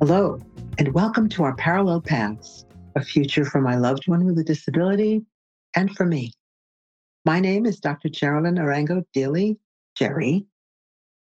Hello, and welcome to Our Parallel Paths, a future for my loved one with a disability and for me. My name is Dr. Geraldine Arango Dilly, Gerry,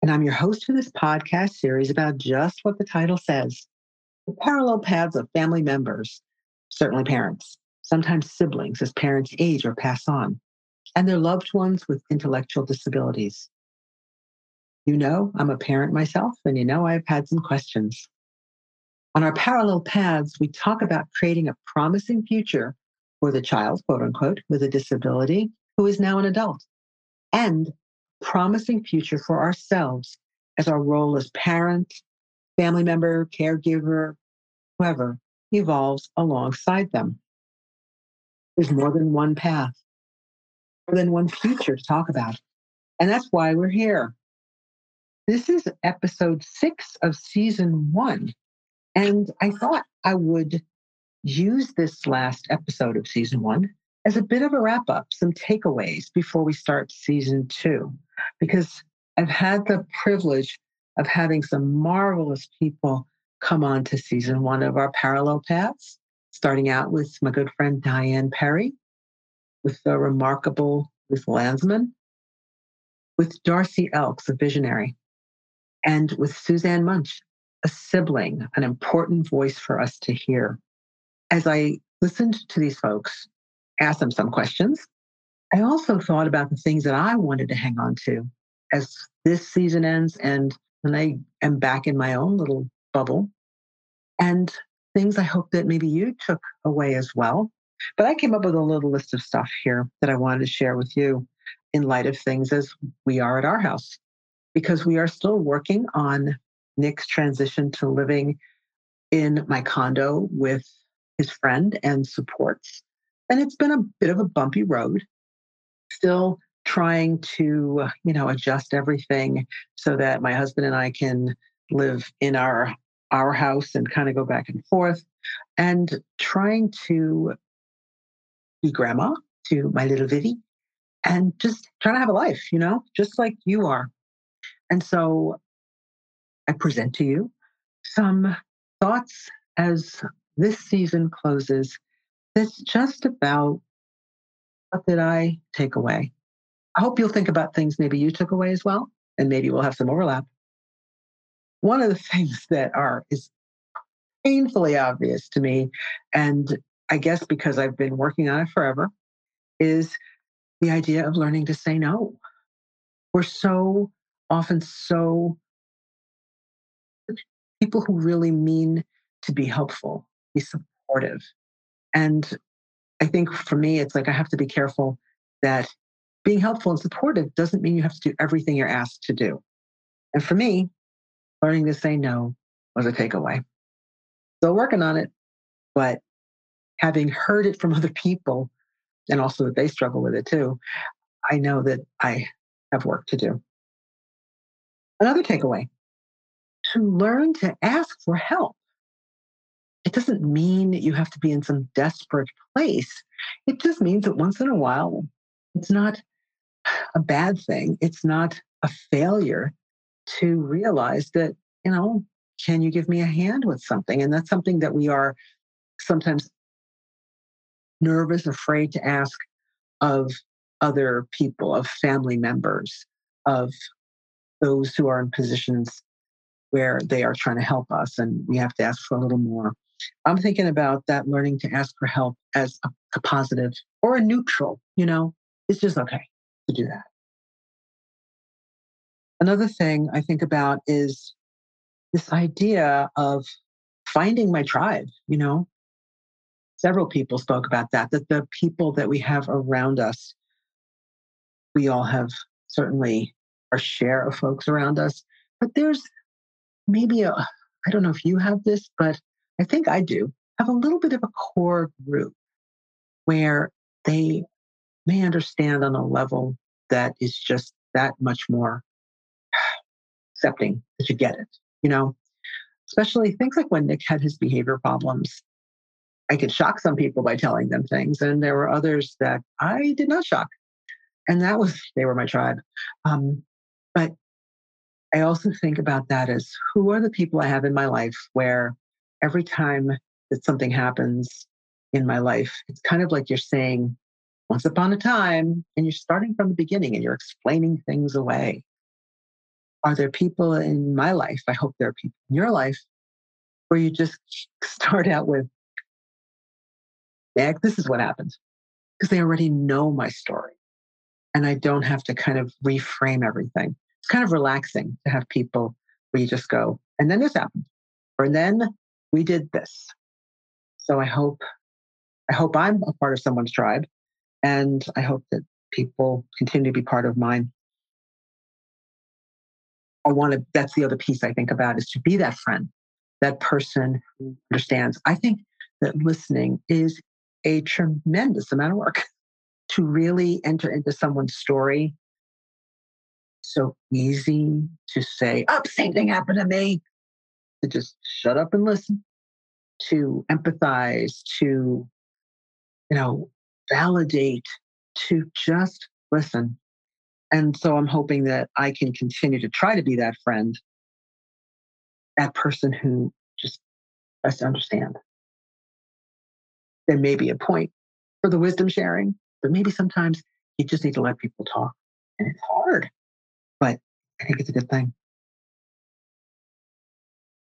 and I'm your host for this podcast series about just what the title says, the parallel paths of family members, certainly parents, sometimes siblings as parents age or pass on, and their loved ones with intellectual disabilities. You know, I'm a parent myself, and you know I've had some questions. On Our Parallel Paths, we talk about creating a promising future for the child, quote unquote, with a disability who is now an adult, and promising future for ourselves as our role as parent, family member, caregiver, whoever evolves alongside them. There's more than one path, more than one future to talk about. And that's why we're here. This is episode 6 of season 1. And I thought I would use this last episode of season 1 as a bit of a wrap up, some takeaways before we start season 2, because I've had the privilege of having some marvelous people come on to season 1 of Our Parallel Paths, starting out with my good friend Diane Perry, with the remarkable Ruth Landsman, with Darcy Elks, a visionary, and with Suzanne Muensch, a sibling, an important voice for us to hear. As I listened to these folks, asked them some questions, I also thought about the things that I wanted to hang on to as this season ends and when I am back in my own little bubble, and things I hope that maybe you took away as well. But I came up with a little list of stuff here that I wanted to share with you in light of things as we are at our house, because we are still working on Nick's transition to living in my condo with his friend and supports. And it's been a bit of a bumpy road, still trying to, adjust everything so that my husband and I can live in our house and kind of go back and forth, and trying to be grandma to my little Vivi and just trying to have a life, just like you are. And so I present to you some thoughts as this season closes. That's just about what did I take away. I hope you'll think about things maybe you took away as well, and maybe we'll have some overlap. One of the things that is painfully obvious to me, and I guess because I've been working on it forever, is the idea of learning to say no. We're so often people who really mean to be helpful, be supportive. And I think for me, it's like I have to be careful that being helpful and supportive doesn't mean you have to do everything you're asked to do. And for me, learning to say no was a takeaway. Still working on it, but having heard it from other people, and also that they struggle with it too, I know that I have work to do. Another takeaway: to learn to ask for help. It doesn't mean you have to be in some desperate place. It just means that once in a while, it's not a bad thing. It's not a failure to realize that, can you give me a hand with something? And that's something that we are sometimes nervous, afraid to ask of other people, of family members, of those who are in positions where they are trying to help us, and we have to ask for a little more. I'm thinking about that, learning to ask for help as a positive or a neutral, it's just okay to do that. Another thing I think about is this idea of finding my tribe, Several people spoke about that the people that we have around us, we all have certainly our share of folks around us, but there's maybe, I don't know if you have this, but I think I do, have a little bit of a core group where they may understand on a level that is just that much more accepting that you get it, you know, especially things like when Nick had his behavior problems. I could shock some people by telling them things. And there were others that I did not shock. And they were my tribe. But I also think about that as, who are the people I have in my life where every time that something happens in my life, it's kind of like you're saying, once upon a time, and you're starting from the beginning and you're explaining things away. Are there people in my life, I hope there are people in your life, where you just start out with, this is what happened, because they already know my story and I don't have to kind of reframe everything. It's kind of relaxing to have people where you just go, and then this happened, or then we did this. So I hope I'm a part of someone's tribe, and I hope that people continue to be part of mine. That's the other piece I think about, is to be that friend, that person who understands. I think that listening is a tremendous amount of work to really enter into someone's story. So easy to say, oh, same thing happened to me. To just shut up and listen, to empathize, to, you know, validate, to just listen. And so I'm hoping that I can continue to try to be that friend, that person who just has to understand. There may be a point for the wisdom sharing, but maybe sometimes you just need to let people talk. And it's hard, but I think it's a good thing.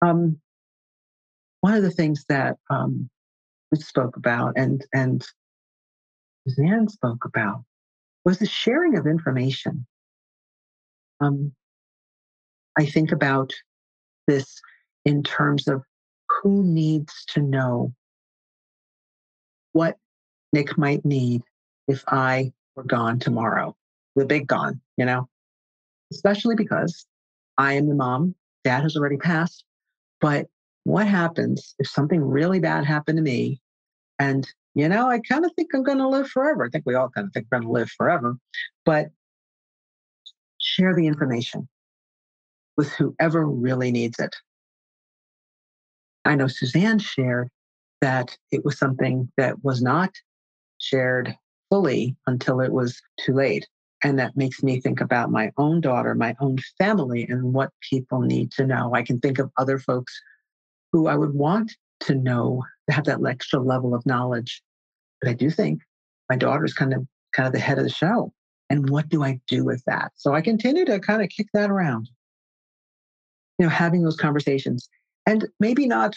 One of the things that we spoke about and Suzanne spoke about was the sharing of information. I think about this in terms of who needs to know what Nick might need if I were gone tomorrow, the big gone, you know, especially because I am the mom, dad has already passed. But what happens if something really bad happened to me? And, you know, I kind of think I'm going to live forever. I think we all kind of think we're going to live forever. But share the information with whoever really needs it. I know Suzanne shared that it was something that was not shared fully until it was too late. And that makes me think about my own daughter, my own family, and what people need to know. I can think of other folks who I would want to know, to have that extra level of knowledge. But I do think my daughter's kind of the head of the show. And what do I do with that? So I continue to kind of kick that around. You know, having those conversations. And maybe not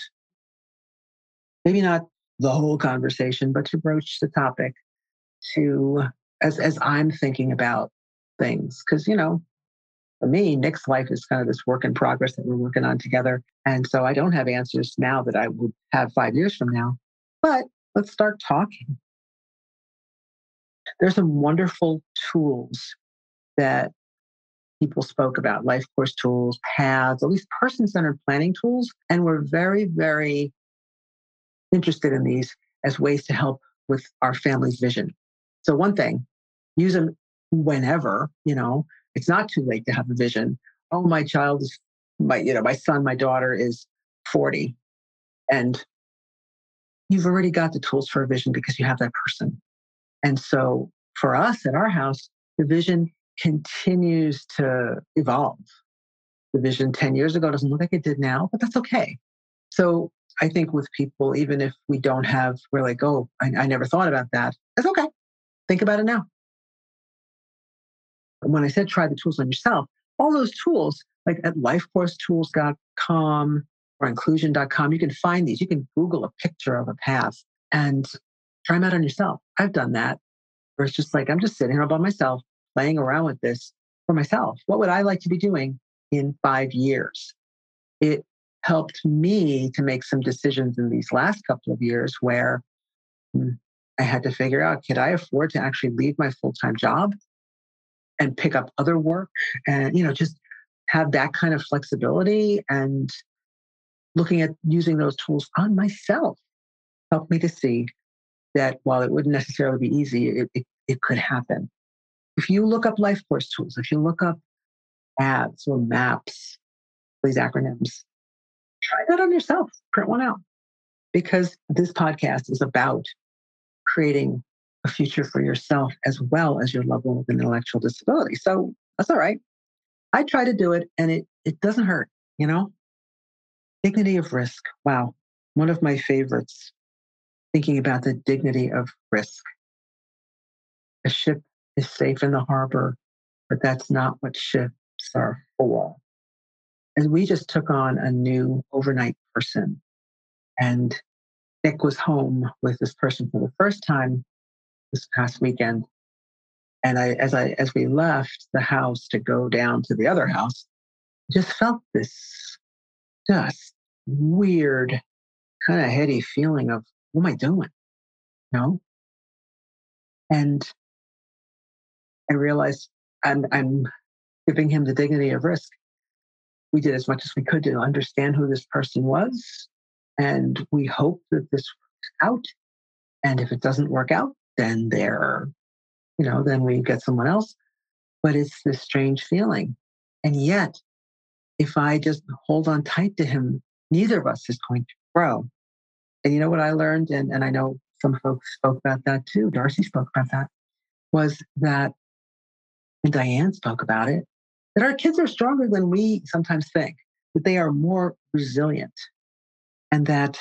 the whole conversation, but to broach the topic, to as I'm thinking about things. Because, you know, for me, Nick's life is kind of this work in progress that we're working on together. And so I don't have answers now that I would have 5 years from now. But let's start talking. There's some wonderful tools that people spoke about, life course tools, paths, all these person-centered planning tools. And we're very, very interested in these as ways to help with our family's vision. So one thing, use them whenever, you know, it's not too late to have a vision. Oh, my child is, my son, my daughter is 40. And you've already got the tools for a vision because you have that person. And so for us at our house, the vision continues to evolve. The vision 10 years ago doesn't look like it did now, but that's okay. So I think with people, even if we don't have, we're like, oh, I never thought about that. That's okay. Think about it now. When I said try the tools on yourself, all those tools, like at lifecoursetools.com or inclusion.com, you can find these. You can Google a picture of a path and try them out on yourself. I've done that. Where it's just like, I'm just sitting here by myself, playing around with this for myself. What would I like to be doing in 5 years? It helped me to make some decisions in these last couple of years where I had to figure out, could I afford to actually leave my full-time job and pick up other work and, you know, just have that kind of flexibility, and looking at using those tools on myself helped me to see that while it wouldn't necessarily be easy, it could happen. If you look up life course tools, if you look up ads or maps, these acronyms. Try that on yourself. Print one out. Because this podcast is about creating a future for yourself as well as your loved one with an intellectual disability. So that's all right. I try to do it, and it doesn't hurt, you know? Dignity of risk. Wow. One of my favorites. Thinking about the dignity of risk. A ship is safe in the harbor, but that's not what ships are for. And we just took on a new overnight person. And Nick was home with this person for the first time this past weekend. And as we left the house to go down to the other house, just felt this just weird, kind of heady feeling of, what am I doing? You know? And I realized I'm giving him the dignity of risk. We did as much as we could to understand who this person was. And we hope that this works out. And if it doesn't work out, then then we get someone else. But it's this strange feeling. And yet, if I just hold on tight to him, neither of us is going to grow. And you know what I learned, and I know some folks spoke about that too, Darcy spoke about that, was that, and Diane spoke about it, that our kids are stronger than we sometimes think, that they are more resilient, and that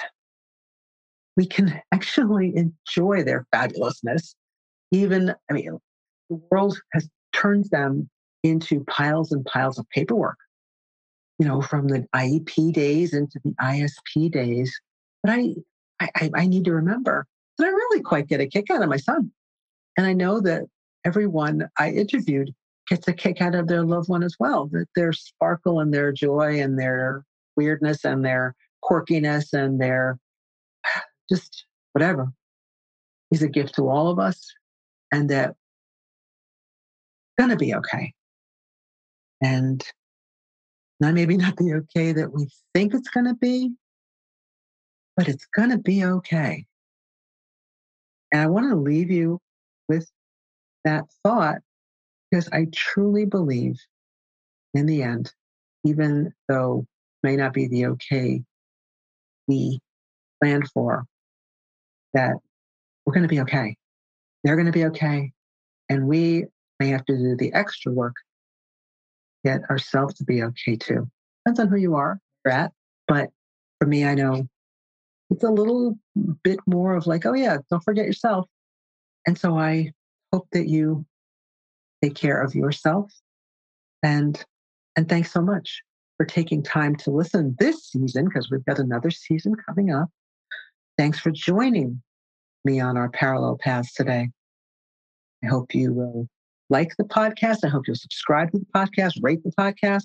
we can actually enjoy their fabulousness. The world has turned them into piles and piles of paperwork, from the IEP days into the ISP days. But I need to remember that I really quite get a kick out of my son. And I know that everyone I interviewed gets a kick out of their loved one as well, that their sparkle and their joy and their weirdness and their quirkiness and their just whatever is a gift to all of us, and that it's going to be okay. And not maybe not the okay that we think it's going to be, but it's going to be okay. And I want to leave you with that thought, because I truly believe in the end, even though it may not be the okay we planned for, that we're going to be okay. They're going to be okay. And we may have to do the extra work, get ourselves to be okay too. Depends on who you are, you're at. But for me, I know it's a little bit more of like, oh yeah, don't forget yourself. And so I hope that you take care of yourself. And thanks so much for taking time to listen this season, because we've got another season coming up. Thanks for joining me on Our Parallel Paths today. I hope you will like the podcast. I hope you'll subscribe to the podcast, rate the podcast.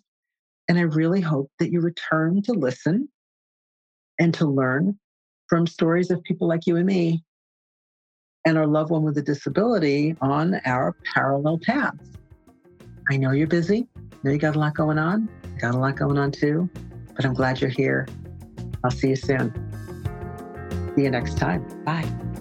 And I really hope that you return to listen and to learn from stories of people like you and me and our loved one with a disability on our parallel paths. I know you're busy. I know you got a lot going on. I got a lot going on too, but I'm glad you're here. I'll see you soon. See you next time. Bye.